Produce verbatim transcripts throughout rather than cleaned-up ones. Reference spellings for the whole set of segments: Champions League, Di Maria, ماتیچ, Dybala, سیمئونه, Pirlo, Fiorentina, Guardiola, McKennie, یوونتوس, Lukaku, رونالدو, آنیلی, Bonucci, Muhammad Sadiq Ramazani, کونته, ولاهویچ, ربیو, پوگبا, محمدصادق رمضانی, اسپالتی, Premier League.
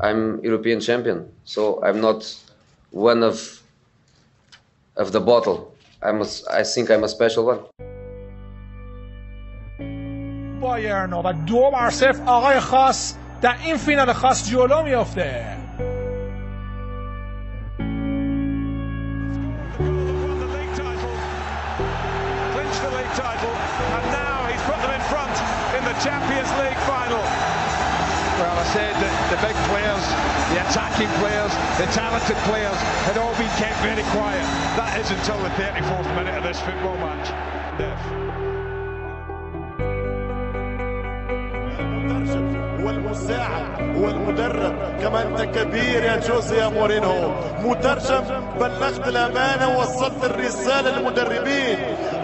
I'm European champion, so I'm not one of of the bottle. I'm a, I think I'm a special one. بایرن و دو بر صفر آقای خاص در این فینال خاص جلو میافته. Champions League final. Well, I said that the big players, the attacking players, the talented players had all been kept very quiet. That is until the thirty-fourth minute of this football match. والمساعد والمدرب كما أنت كبير يا جوزيه مورينهو مترجم بلغت الأمانة ووصلت الرسالة للمدربين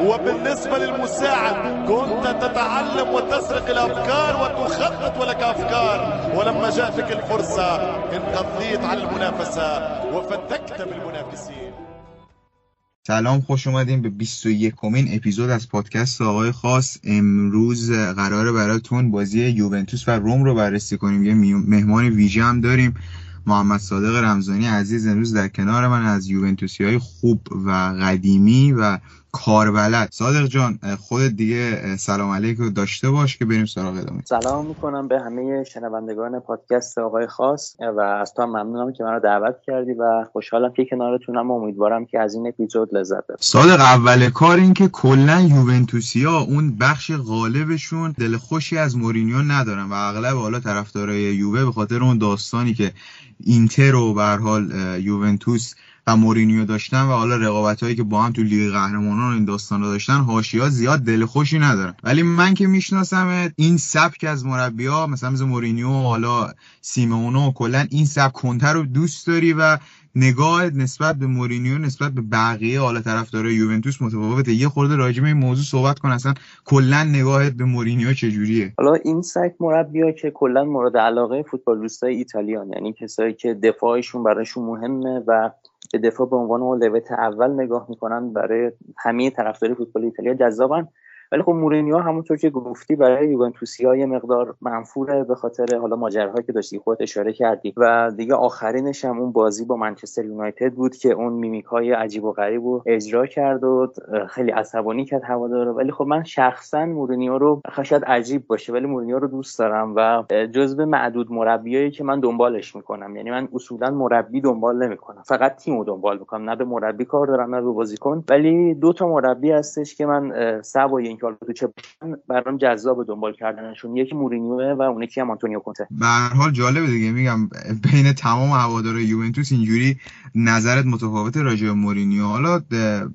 وبالنسبة للمساعد كنت تتعلم وتسرق الأفكار وتخطط ولك أفكار ولما جاءتك الفرصة انقضيت على المنافسة وفتكت بالمنافسين. سلام، خوش اومدین به بیست و یکمین اپیزود از پادکست آقای خاص. امروز قراره براتون بازی یوونتوس و روم رو بررسی کنیم. یه مهمان ویژه هم داریم، محمد صادق رمضانی عزیز امروز در کنار من، از یوونتوسی‌های خوب و قدیمی و کاربلد. صادق جان خودت دیگه سلام علیکم داشته باش که بریم سراغ ادامه. سلام میکنم به همه شنوندگان پادکست آقای خاص و از تو هم ممنونم که منو دعوت کردی و خوشحالم که کنارتونم و امیدوارم که از این اپیزود لذت ببرید. صادق، اول کار این که کلا یوونتوسیا اون بخش غالبشون دل خوشی از مورینیو ندارن و اغلب حالا طرفدارای یووه به خاطر اون داستانی که اینتر و به هر حال یوونتوس و مورینیو داشتن و حالا رقابتایی که با هم تو لیگ قهرمانان این داستانا داشتن، حاشیه‌ها زیاد دل خوشی ندارن. ولی من که میشناسم این سبک از مربی‌ها، مثلا مثل مورینیو و حالا سیمئونو و کلا این سبک کنته رو دوست داری و نگاه نسبت به مورینیو نسبت به بقیه حالا طرفدارای یوونتوس متفاوته. یه خورده راجع به این موضوع صحبت کن، اصلا کلا نگاهت به مورینیو چجوریه؟ حالا این سگ مربی‌ها که کلا مورد علاقه فوتبالیستای ایتالیان، یعنی کسایی که دفاعشون براشون مهمه و به دفاع به عنوان اولویت اول نگاه میکنن، برای همه طرفدار فوتبال ایتالیا جذابن. ولی خب مورینیو همونطور که گفتی برای یوونتوسی‌ها یه مقدار منفوره به خاطر حالا ماجراهایی که داشتی خودت اشاره کردی و دیگه آخرینش هم اون بازی با منچستر یونایتد بود که اون میمیکای عجیب و غریب رو اجرا کرد و خیلی عصبانی کرد هوادارا. ولی خب من شخصا مورینیو رو، شاید عجیب باشه، ولی مورینیو رو دوست دارم و جزو معدود مربیایی که من دنبالش میکنم. یعنی من اصولا مربی دنبال نمیکنم، فقط تیمو دنبال میکنم، نه به مربی کار دارم نه به بازیکن. ولی دو تا مربی هستش که من سبای که البته چه برام جذاب دنبال کردنشون، یکی مورینیوه و اون یکی هم آنتونیو کونته. به هر حال جالبه دیگه، میگم بین تمام هوادارهای یوونتوس اینجوری نظرت متفاوت راجع به مورینیو. حالا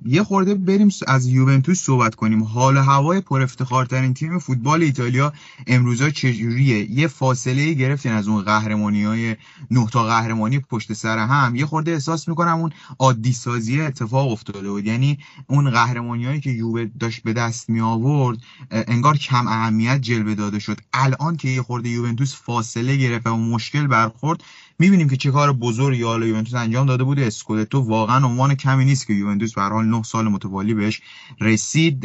یه خورده بریم از یوونتوس صحبت کنیم. حال هوای پر افتخارترین تیم فوتبال ایتالیا امروزا چجوریه؟ یه فاصله گرفتین از اون قهرمانی‌های نه تا قهرمانی پشت سر هم، یه خورده احساس می‌کنم اون عادی سازی اتفاق افتاده بود. یعنی اون قهرمانی‌هایی که یووه داشت به دست می آورد انگار کم اهمیت جلوه داده شد. الان که یه خورده یوونتوس فاصله گرفت و مشکل برخورد، میبینیم که چه کار بزرگی حالا یوونتوس انجام داده بود. اسکودتو واقعا عنوان کمی نیست که یوونتوس به هر حال نه سال متوالی بهش رسید.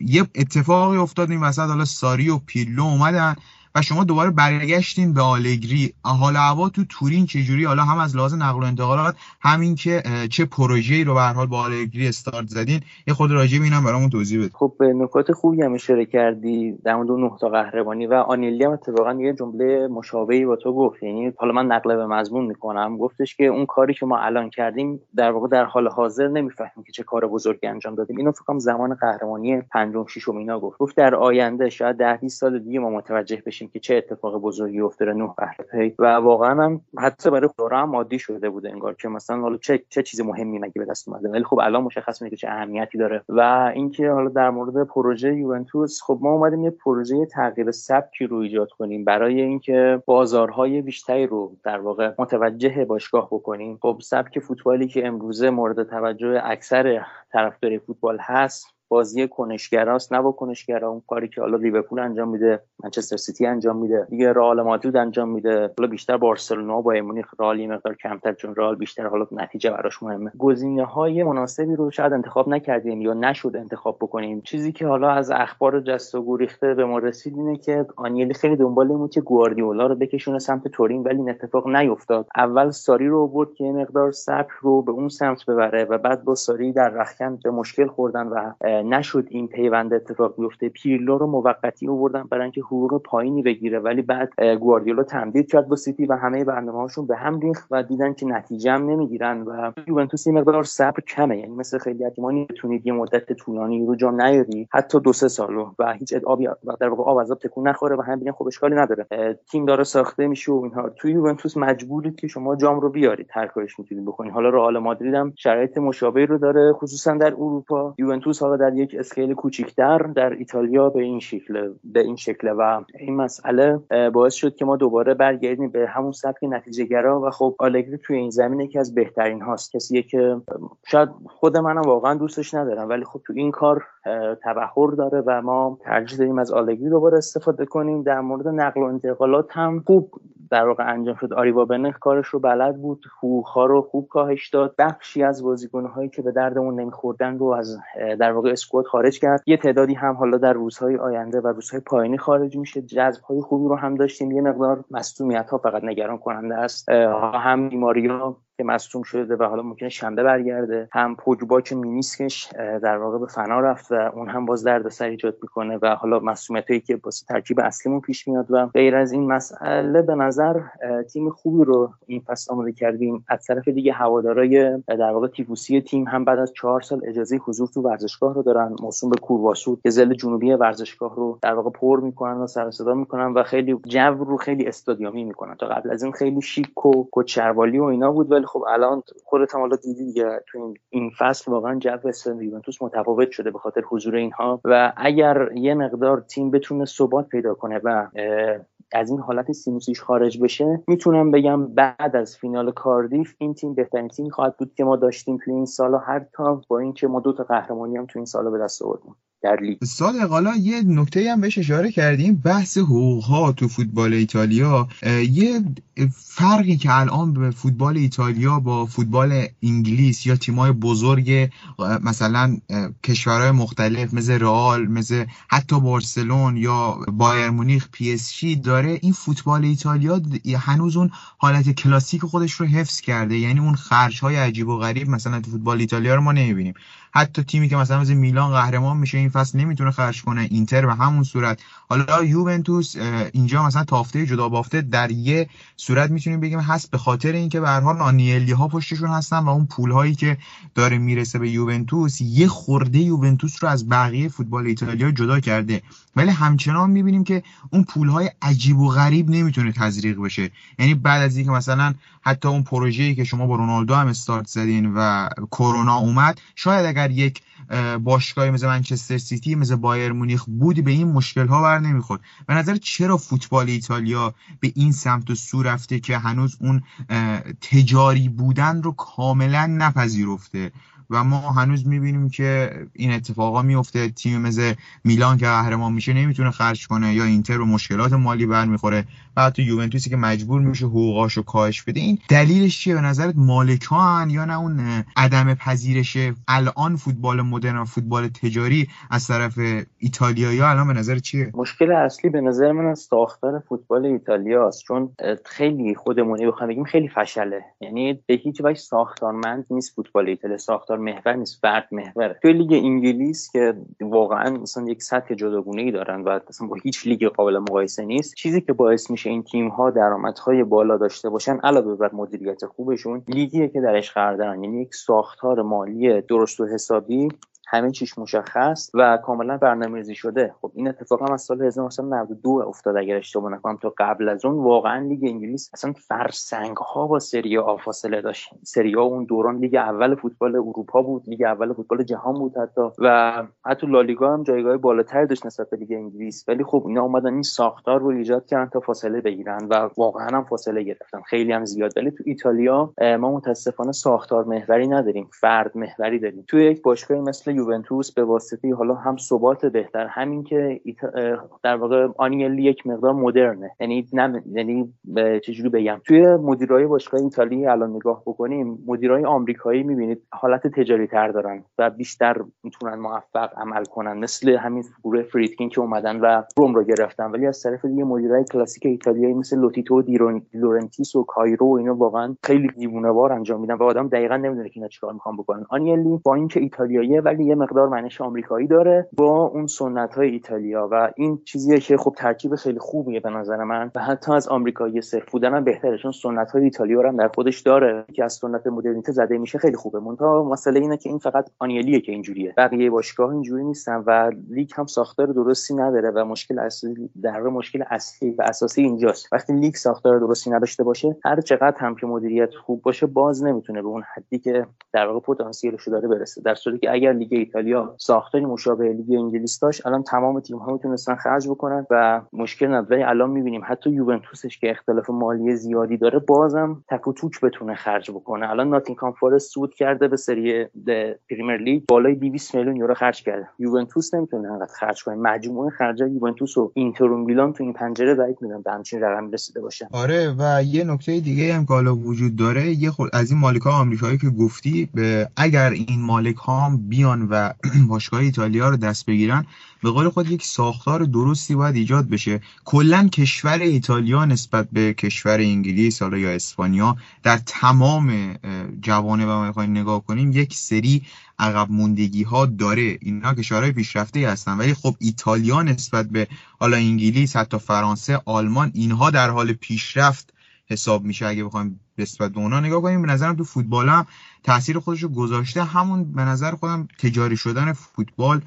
یه اتفاقی افتاد این وسط، حالا ساری و پیرلو اومدن و شما دوباره برگشتین به آلگری. حالا هوا تو تورین چجوری؟ حالا هم از لحاظ نقل و انتقالات، همین که چه پروژه‌ای رو به هر حال با آلگری استارت زدین، یه خود راجع به اینم برامون توضیح بده. خب نکات خوبی هم اشاره کردی در مورد نه تا قهرمانی و آنیلی هم اتفاقا یه جمله مشابهی با تو گفت. یعنی حالا من نقل به مضمون میکنم، گفتش که اون کاری که ما الان کردیم در واقع در حال حاضر نمیفهمیم که چه کار بزرگی انجام دادیم. اینو فکر کنم زمان قهرمانی پنجم ششم اینا گفت. گفت در آینده شاید ده بیست سال دیگه ما متوجه بشیم که چه اتفاق بزرگی افتاده نه قهرمانی و واقعا هم حتی برای خودم هم عادی شده بوده انگار که مثلا حالا چه چه چیز مهمی مگه به دست اومده. ولی خب الان مشخص میشه که چه اهمیتی داره. و اینکه حالا در مورد پروژه یوونتوس، خب ما اومدیم یه پروژه تغییر سبکی رو ایجاد کنیم برای اینکه بازارهای بیشتری رو در واقع متوجه باشگاه بکنیم. خب سبک فوتبالی که امروزه مورد توجه اکثر طرفدار فوتبال هست بازی کنشگراست، نه با کنشگرا. اون کاری که حالا لیورپول انجام میده، منچستر سیتی انجام میده، دیگه رئال مادرید انجام میده، حالا بیشتر بارسلونا و بایر مونیخ، رئال یه مقدار کمتر چون رئال بیشتر حالا نتیجه براش مهمه. گزینه‌های مناسبی رو شاید انتخاب نکردیم یا نشد انتخاب بکنیم. چیزی که حالا از اخبار جست و گریخته به ما رسید اینه که آنیلی خیلی دنبال این بود که گواردیولا رو بکشونه سمت تورین، ولی این اتفاق نیفتاد. اول ساری رو آورد که یه مقدار سبک رو به اون سمت ببره و بعد با ساری در رخکن به مشکل خوردن و نشد این پیوند اتفاق بیفته. پیرلو رو موقتی آوردن برای اینکه حقوق پایینی بگیره، ولی بعد گواردیولا تمدید کرد با سیتی و همه برنامه‌هاشون به هم ریخت و دیدن که نتیجه هم نمیگیرن و یوونتوس این مقدار صبر کمه. یعنی مثل خیلی احتمالی بتونید یه مدت طولانی رو جا نیاری، حتی دو سه سالو، و هیچ آبی در واقع آب از آب تکون نخوره و هم ببینن خب اشکالی نداره، تیم داره ساخته میشه و اینها. تو یوونتوس مجبورید که شما جام رو بیارید، هر کارش میتونید بکنید. حالا رئال مادرید هم شرایط مشابهی رو داره، خصوصا در اروپا. یوونتوس حالا در یک اسکیل کوچیک‌تر در ایتالیا به این شکل به این شکله و این مسئله باعث شد که ما دوباره برگردیم به همون سبک نتیجه‌گرا و خب آلگری توی این زمینه یکی از بهترین هاست، کسیه که شاید خود منم واقعا دوستش ندارم، ولی خب تو این کار تبحر داره و ما ترجیح داریم از آلگری دوباره استفاده کنیم. در مورد نقل و انتقالات هم خوب در واقع انجام شد. آریبا بنخ کارش رو بلد بود، حقوق‌ها رو خوب کاهش داد، بخشی از بازیکن‌هایی که به دردمون نمی‌خوردن رو از در واقع اسکواد خارج کرد. یه تعدادی هم حالا در روزهای آینده و روزهای پایینی خارج میشه. جذب‌های خوبی رو هم داشتیم، یه مقدار مصونیت‌ها فقط نگران کننده است، هم بیماری‌ها که مصدوم شده و حالا ممکنه شنبه برگرده، هم پوجبا که مینیسکش در واقع به فنا رفت و اون هم باز دردسر ایجاد میکنه و حالا مصونیتایی که واسه ترکیب اصلیمون پیش میاد. و غیر از این مسئله به نظر تیم خوبی رو این فصل آماده کردیم. از طرف دیگه هوادارای در واقع تیفوسی تیم هم بعد از چهار سال اجازه حضور تو ورزشگاه رو دارن، موسوم به کورواسود که زل جنوبی ورزشگاه رو در واقع پر میکنن و سر صدا میکنن و خیلی جو رو خیلی استادیومی میکنن. تا قبل از این خیلی شیک و کوچروالی و اینا بود، خب الان خودت هم حالا دیدی دیگه تو این فصل واقعا جو استاد یوونتوس متفاوت شده به خاطر حضور اینها. و اگر یه مقدار تیم بتونه ثبات پیدا کنه و از این حالت سینوسیش خارج بشه، میتونم بگم بعد از فینال کاردیف این تیم بهترین تیم خواهد بود که ما داشتیم تو این سالا، حتی با اینکه ما دو تا قهرمانی هم تو این سالا به دست آوردیم در لیگ. صادق حالا یه نکته هم بهش اشاره کردیم، بحث حقوق‌ها تو فوتبال ایتالیا. یه فرقی که الان به فوتبال ایتالیا با فوتبال انگلیس یا تیم‌های بزرگ مثلا کشورهای مختلف مثل رئال، مثل حتی بارسلون یا بایر مونیخ، پی اس جی، داره این فوتبال ایتالیا هنوز اون حالت کلاسیک خودش رو حفظ کرده. یعنی اون خرج‌های عجیب و غریب مثلا تو فوتبال ایتالیا رو ما نمی‌بینیم. حتی تیمی که مثلا مثل میلان قهرمان میشه این فصل نمیتونه خرج کنه، اینتر به همون صورت. حالا یوونتوس اینجا مثلا تافته جدا بافته در یه صورت میتونیم بگیم هست، به خاطر اینکه به هر حال آنیلی ها پشتشون هستن و اون پول هایی که داره میرسه به یوونتوس یه خورده یوونتوس رو از بقیه فوتبال ایتالیا جدا کرده، ولی همچنان میبینیم که اون پول های عجیب و غریب نمیتونه تزریق بشه. یعنی بعد از اینکه مثلا حتی اون پروژه‌ای که شما با رونالدو هم استارت زدین و کرونا اومد، شاید اگر یک باشگاهی مثل منچستر سیتی، مثل بایر مونیخ بود، به این مشکل ها بر نمیخورد. به نظر چرا فوتبال ایتالیا به این سمت و سو رفته که هنوز اون تجاری بودن رو کاملا نپذیرفته و ما هنوز میبینیم که این اتفاقا میفته؟ تیم مثل میلان که قهرمان میشه نمیتونه خرج کنه، یا اینتر و مشکلات مالی برمیخوره، بعد تو یوونتوسی که مجبور میشه حقوقاشو کاهش بده. این دلیلش چیه به نظرت؟ مالکان یا نه اون عدم پذیرش الان فوتبال مدرن و فوتبال تجاری از طرف ایتالیایی‌ها الان به نظر چیه؟ مشکل اصلی به نظر من از ساختار فوتبال ایتالیا است، چون خیلی خودمونی بخوام بگیم خیلی فشله. یعنی به هیچ وجه ساختارمند نیست فوتبال ایتالیا، ساختار محور نیست، فرد محوره. توی لیگ انگلیس که واقعا مثلا یک سطح جداگونه‌ای دارن و اصلا با هیچ لیگ قابل مقایسه نیست، چیزی که باعث میشه این تیم‌ها درآمدهای بالا داشته باشن علاوه بر مدیریت خوبشون، لیگیه که درش قرار دارن. یعنی یک ساختار مالی درست و حسابی، همه چیش مشخص و کاملا برنامه‌ریزی شده. خب این اتفاق هم از سال هزار و نهصد و نود و دو افتاد اگر اشتباه نکنم. تا قبل از اون واقعا لیگ انگلیس اصلا فرسنگ‌ها با سری آ فاصله داشت. سری آ اون دوران لیگ اول فوتبال اروپا بود، لیگ اول فوتبال جهان بود حتی، و حتی لالیگا هم جایگاه بالاتری داشت نسبت به لیگ انگلیس. ولی خب اینا اومدن این ساختار رو ایجاد کردن تا فاصله بگیرن و واقعا هم فاصله گرفتن، خیلی هم زیاد. ولی تو ایتالیا ما متأسفانه ساختار محوری نداریم، فرد محوری داریم. تو یک باشگاه مثل یوونتوس به واسطه حالا هم ثبات بهتر، همین که در واقع آنیلی یک مقدار مدرنه، یعنی نه یعنی چجوری بگم، توی مدیرای باشگاه ایتالیا الان نگاه بکنیم، مدیرای آمریکایی میبینید حالت تجاری تر دارن و بیشتر میتونن موفق عمل کنن، مثل همین گروه فریدکین که اومدن و روم رو گرفتن. ولی از طرف دیگه مدیرای کلاسیک ایتالیایی مثل لوتیتو، دیرونی، لورنتیس و کایرو، اینا واقعا خیلی دیوونه‌وار انجام میدن و آدم دقیقاً نمیدونه که اینا چیکار میخوان بکنن. آنیلی با اینکه ایتالیاییه ولی یه مقدار منش آمریکایی داره با اون سنت‌های ایتالیا و این چیزیه که خب ترکیب خیلی خوبیه به نظر من و حتی از آمریکایی صرف بودنم بهتره، چون سنت‌های ایتالیا رو هم در خودش داره که از سنت مدرنیته زده میشه، خیلی خوبه. منتها مسئله اینه که این فقط آنیلیه که اینجوریه، بقیه باشگاه اینجوری نیستن و لیگ هم ساختار درستی نداره و مشکل اصلی در مشکل اصلی و اساسی اینجاست. وقتی لیگ ساختار درستی نداشته باشه، هر چقدر هم که مدیریت خوب باشه باز نمیتونه به اون حدی که در واقع پتانسیلش داره برسه، در صورتی که اگر لیگ ایتالیا ساختاری مشابه لیگ انگلیس داشت الان تمام تیم‌ها میتونستن خرج بکنن و مشکل نداره. ولی الان می‌بینیم حتی یوونتوسش که اختلاف مالی زیادی داره بازم تک و توک بتونه خرج بکنه. الان ناتینگهام فارست صعود کرده به سری پریمیر لیگ، بالای دویست میلیون یورو خرج کرده. یوونتوس نمیتونه انقدر خرج کنه. مجموعه خرج‌های یوونتوس و اینتر و میلان تو این پنجره بعید میدونم به همچین رقم رسیده باشه. آره و یه نکته دیگه هم که حالا وجود داره، یه خود از این مالک‌ها آمریکایی که گفتی، اگر این مالک‌ها بیان و باشگاه ایتالیا رو دست بگیرن، به قول خود یک ساختار درستی باید ایجاد بشه. کلا کشور ایتالیا نسبت به کشور انگلیس حالا یا اسپانیا در تمام جوانب ما بخوایم نگاه کنیم یک سری عقب موندگی ها داره. اینا کشورهای پیشرفته هستن ولی خب ایتالیا نسبت به حالا انگلیس، حتی فرانسه، آلمان، اینها در حال پیشرفت حساب میشه اگه بخوایم نسبت به اونا نگاه کنیم. به نظرم تو فوتبال هم تأثیر خودش رو گذاشته. همون به نظر خودم تجاری شدن فوتبال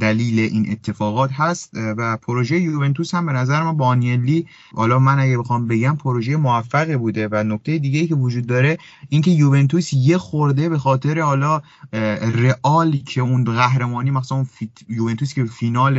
دلیل این اتفاقات هست و پروژه یوونتوس هم به نظر من با آنیلی، حالا من اگه بخوام بگم، پروژه موفقی بوده. و نکته دیگه‌ای که وجود داره اینکه یوونتوس یه خورده به خاطر حالا رئالی که اون قهرمانی، مثلا اون یوونتوس که فینال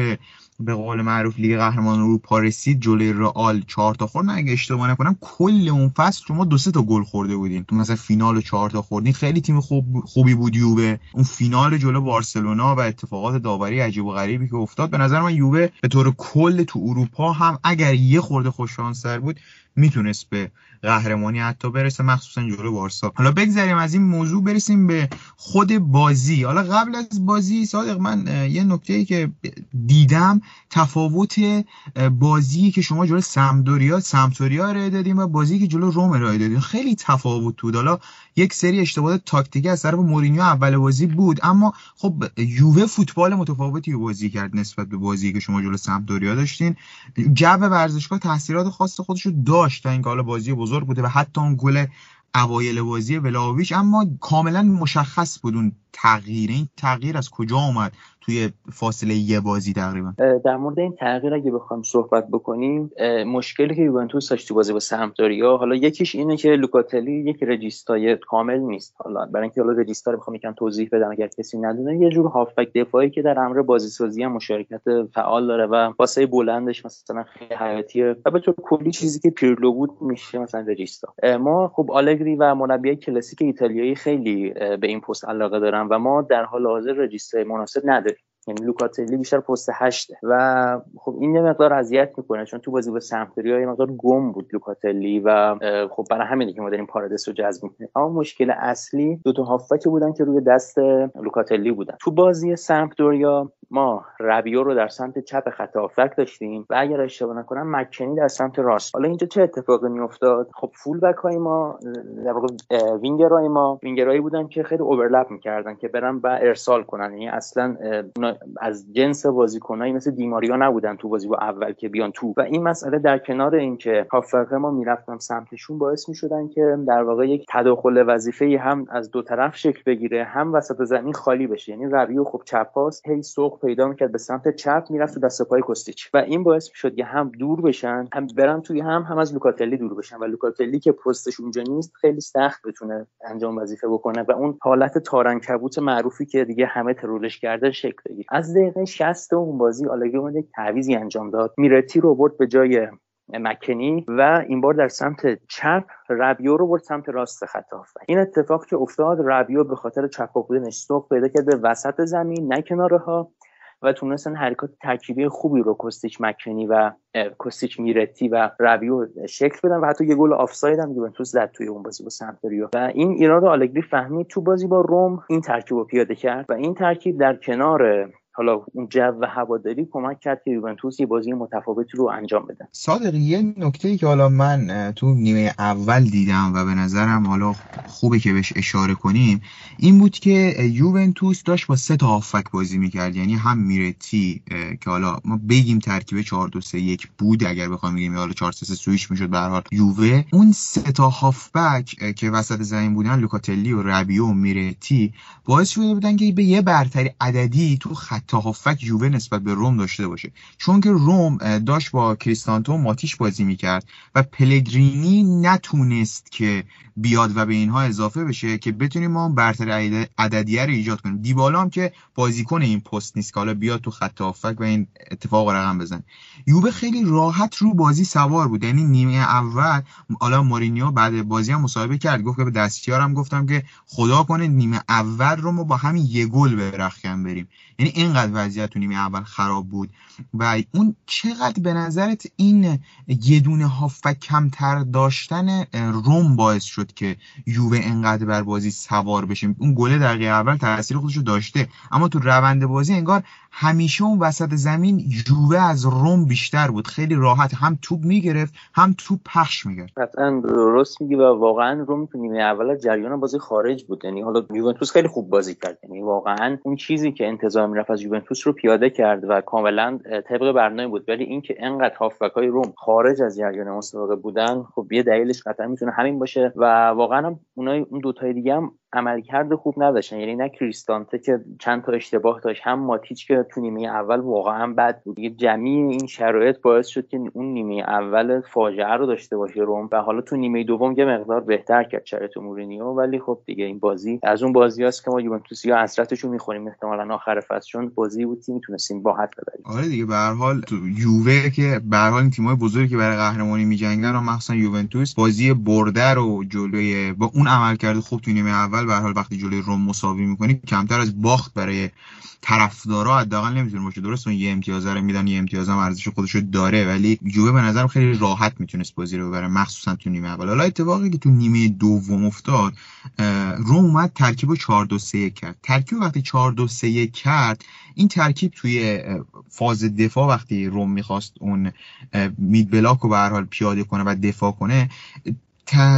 به قول معروف لیگ قهرمان اروپا رسید جلوی رئال چهار تا خورد، من اگه اشتباه نکنم کل اون فصل شما دو سه تا گل خورده بودین، تو مثلا فینال چهار تا خوردین، خیلی تیم خوب خوبی بود یووه. اون فینال جلوی بارسلونا و اتفاقات داوری عجیب و غریبی که افتاد، به نظر من یووه به طور کل تو اروپا هم اگر یه خورده خوش شانس‌تر بود میتونست به قهرمانی حتی برسه، مخصوصا جلوی بارسا. حالا بگذریم از این موضوع برسیم به خود بازی. حالا قبل از بازی صادق، من یه نکته‌ای که دیدم تفاوت بازی که شما جلوی سمدوریا سمتوریا ارائه دادیم و بازی که جلوی روم ارائه دادیم خیلی تفاوت بود. حالا یک سری اشتباهات تاکتیکی از طرف مورینیو اول بازی بود، اما خب یووه فوتبال متفاوتی بازی کرد نسبت به بازی که شما جلوی سمدوریا داشتین. جو ورزشگاه تاثیرات خاص خودش رو تا اینکه حالا بازی بزرگ بوده و حتی اون گل اوایل بازی ولاویچ، اما کاملا مشخص بود اون تغییر. این تغییر از کجا اومد توی فاصله یه بازی تقریبا؟ در مورد این تغییر اگه بخوام صحبت بکنیم، مشکلی که یوونتوس داشت تو بازی با سمتوریا، حالا یکیش اینه که لوکاتلی یک رجیستای کامل نیست. حالا برای اینکه حالا رجیستا رو بخوام یکم توضیح بدم اگر کسی ندونه، یه جور هافبک دفاعی که در امر بازیسازی هم مشارکت فعال داره و پاسای بلندش مثلا خیلی حیاتیه و به طور کلی چیزی که پیرلو بود میشه مثلا رجیستا. ما خب آلگری و مربیای کلاسیک ایتالیایی خیلی به این پست علاقه دارن و ما در حال حاضر رجیستر مناسب نداریم، یعنی لوکاتلی بیشتر پست هشت و خب این یه مقدار اذیت میکنه، چون تو بازی با سمپدوریا یه مقدار گم بود لوکاتلی و خب برای همینه که ما داریم پارادیس رو جذب میکنیم. اما مشکل اصلی دو تا هافبک بودن که روی دست لوکاتلی بودن. تو بازی سمپدوریا ما رابیو رو در سمت چپ خط هافبک داشتیم و اگر اشتباه نکنم مکنی در سمت راست. حالا اینجا چه اتفاقی میافتاد؟ خب فول بک های ما، در واقع وینگرای ما، وینگرایی بودن که خیلی اورلپ میکردن که برن و ارسال کنن، یعنی اصلا از جنس بازیکنایی مثل دیماریا نبودن تو بازی با اول که بیان تو. و این مسئله در کنار اینکه هافبک ما میرفتن سمتشون باعث میشدن که در واقع یک تداخل وظیفه‌ای هم از دو طرف شکل بگیره، هم وسط زمین خالی بشه. یعنی رابیو خب چپ پاس هی سوق پیدا میکرد به سمت چپ، میرفت تو دست پای کوستیچ و این باعث میشد که هم دور بشن، هم برن توی هم، هم از لوکاتلی دور بشن و لوکاتلی که پستش اونجا نیست خیلی سخت بتونه انجام وظیفه بکنه و اون حالت تارنکبوت معروفی که دیگه همه ترورش کرده شکل بگیره. از دقیقه شصت اون بازی آلگری یک تعویضی انجام داد، میرتی رو برد به جای مکنی و این بار در سمت چپ ربیو رو برد سمت راست خط هافبک. این اتفاق که افتاد، ربیو به خاطر چپ بودنش سوق پیدا کرد به وسط زمین نه کناره ها و تونستن حرکات ترکیبی خوبی رو کوستیچ مکنی و کوستیچ میرتی و ربیو شکل بدن و حتی یه گل آفساید هم یوونتوس زد توی اون بازی با سمپدوریا و این ایراد آلگری فهمید تو بازی با روم، این ترکیب رو پیاده کرد و این ترکیب در کنار حالا اون جو و هواداری کمک کرد که یوونتوس یه بازی متفاوتی رو انجام بدن. صادق، یه نکته‌ای که حالا من تو نیمه اول دیدم و به نظرم حالا خوبه که بهش اشاره کنیم این بود که یوونتوس داشت با سه تا هافبک بازی میکرد، یعنی هم میرتی که حالا ما بگیم ترکیب چهار دو سه یک بود، اگر بخوایم بگیم حالا چهار سه سه سوئیچ میشد، به هر حال یووه اون سه تا هافبک که وسط زمین بودن، لوکاتلی و ربیو و میرتی، باعث شده بودن که به یه برتری عددی تو تا هافبک یووه نسبت به روم داشته باشه، چون که روم داشت با کریستانته و ماتیش بازی میکرد و پلگرینی نتونست که بیاد و به اینها اضافه بشه که بتونیم ما برتری عددیه رو ایجاد کنیم. دیبالا هم که بازیکن این پست نیست که حالا بیاد تو خط هافبک و این اتفاق رقم بزنه. یووه خیلی راحت رو بازی سوار بود، یعنی نیمه اول حالا مورینیو بعد بازی هم مصاحبه کرد، گفت که به دستیارم گفتم که خدا کنه نیمه اول رو ما با همین یه گل به رختکن بریم، یعنی اینقدر وضعیت تو نیمه اول خراب بود. و اون چقدر به نظرت این یه دونه هافبک کمتر داشتن روم باعث شد که یووه اینقدر بر بازی سوار بشه؟ اون گل دقیقه اول تاثیر خودش رو داشته، اما تو روند بازی انگار همیشه اون وسط زمین یووه از روم بیشتر بود، خیلی راحت هم توپ میگرفت هم توپ پخش میگرفت. قطعاً درست میگی و واقعاً روم تو نیمه اول جریان بازی خارج بود، یعنی حالا یوونتوس خیلی خوب بازی کرد، یعنی واقعاً اون چیزی که انتظار میرفت از یوونتوس رو پیاده کرد و کاملاً طبق برنامه بود. ولی اینکه انقدر هافبک‌های روم خارج از جریان مسابقه بودن، خب یه دلیلش قطعاً میتونه همین باشه و واقعاً هم اونای اون دو تای دیگه هم عملکرد خوب نداشتن، یعنی نه کریستانته که چند تا اشتباه داشت، هم ماتیچ که تو نیمه اول واقعا بد بود. دیگه جمیع این شرایط باعث شد که اون نیمه اول فاجعه رو داشته باشه روم و حالا تو نیمه دوم یه مقدار بهتر کرد شرایط مورینیو. ولی خب دیگه این بازی از اون بازیاست که ما یوونتوسیا حسرتشو میخوریم احتمالاً آخر فصل، چون بازی بود که میتونستیم با حد ببریم. آره دیگه، به هر حال یووه که به هر حال تیمای بزرگی که برای قهرمانی میجنگن و مخصوصا یوونتوس بازی برده رو جلوی با اون عملکرد خوب تو نیمه اول به هر حال وقتی جلوی روم مساوی می‌کنی کمتر از باخت برای طرفدارا حداقل نمیتونه باشه. درست اون یه امتیاز رو میدن، یه امتیاز هم ارزش خودشو داره، ولی یووه به نظرم خیلی راحت میتونست بازی رو ببره، مخصوصا تو نیمه اول. حالا اتفاقی که تو نیمه دوم افتاد، روم اومد ترکیب چهار دو سه یک کرد. ترکیب وقتی چهار دو سه یک کرد، این ترکیب توی فاز دفاع وقتی روم می‌خواست اون مید بلاک رو به هر حال پیاده کنه و دفاع کنه،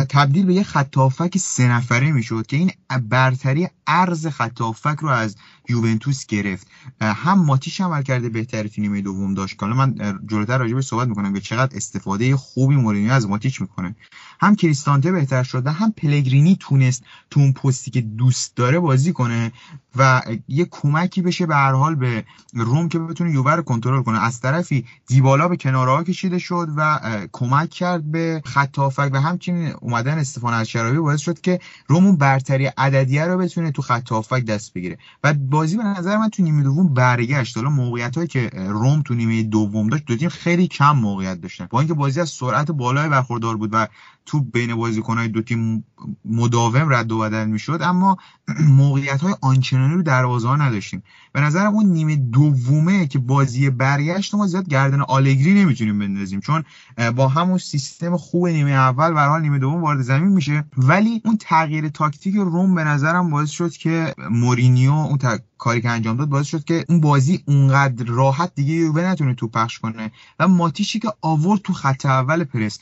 تبدیل به یه خط هافبک سه نفره میشد که این برتری ارز خط هافبک رو از یوونتوس گرفت. هم ماتیش عملکرد بهتری تو نیمه دوم داشت که من جلوتر راجع بهش صحبت میکنم که چقدر استفاده خوبی مورینیو از ماتیش میکنه، هم کریستانته بهتر شده، هم پلگرینی تونست تو اون پستی که دوست داره بازی کنه و یه کمکی بشه به هر حال به روم که بتونه یووه رو کنترل کنه. از طرفی دیبالا به کناره‌ها کشیده شد و کمک کرد به خط هافبک و همچنین اومدن استفان الشراوی باعث شد که روم اون برتری عددیه رو بتونه تو خط هافبک دست بگیره و بازی به نظر من تو نیمه دوم برگشت. حالا موقعیتایی که روم تو نیمه دوم داشت، دو تیم خیلی کم موقعیت داشتن با اینکه بازی از سرعت بالای برخوردار بود و تو بین بازیکن‌های دو تیم مداوم رد و بدل می‌شد، اما موقعیت‌های آنچنانی رو دروازه‌ها نداشتیم. به نظرم اون نیمه دومه که بازی برگشت ما زیاد گردن آلگری نمیتونیم بندازیم، چون با همون سیستم خوب نیمه اول به هر حال نیمه دوم وارد زمین میشه. ولی اون تغییر تاکتیک روم به نظرم باعث شد که مورینیو اون تا... کاری که انجام داد باعث شد که اون بازی اونقدر راحت دیگه یووه نتونه توپ پخش کنه و ماتیچی که آورد تو خط اول پرس،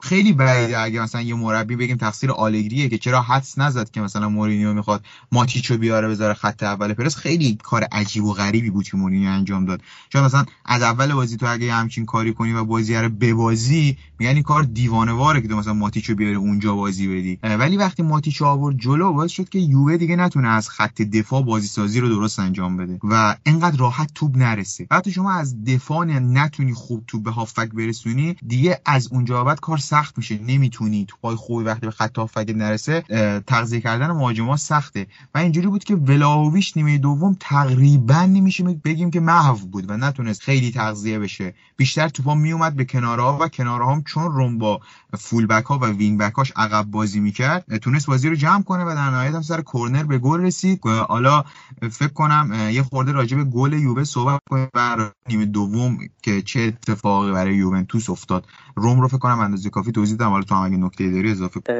خیلی بعیده اگه مثلا یه مربی بگیم تقصیر آلگریه که چرا حدس نزد که مثلا مورینیو میخواد ماتیچو بیاره بذاره خط اول پرس. خیلی کار عجیب و غریبی بود که مورینیو انجام داد، چون مثلا از اول بازی تو اگه همچین کاری کنی و بازی رو ببازی میگن این کار دیوانه‌واره که تو مثلا ماتیچو بیاره اونجا بازی بدی. ولی وقتی ماتیچو آورد جلو باعث شد که یووه دیگه نتونه از خط دفاع بازیسازی رو درست انجام بده و اینقدر راحت توپ نرسه. حتی شما از دفاع نتونی خوب توپ به هافک برسونی، دیگه از اونجا بعد کار سخت میشه. نمیتونی توپای خوبی وقتی به خط هافک نرسه تغذیه کردن مهاجما سخته. و اینجوری بود که ولاویچ نیمه دوم تقریبا نمیشه بگیم که محو بود و نتونست خیلی تغذیه بشه. بیشتر توپا میومد به کنارها و کنارها هم چون رومبا فول بک ها و وینگ بک هاش عقب بازی میکرد تونست بازی رو جمع کنه و در نهایت هم سر کورنر به گل رسید. حالا فکر کنم یه خورده راجع به گل یووه صحبت کنیم برای نیمه دوم که چه اتفاقی برای یوونتوس افتاد. روم رو فکر کنم اندازه کافی توضیح دادم، حالا تو هم اگه نکته داری اضافه کن.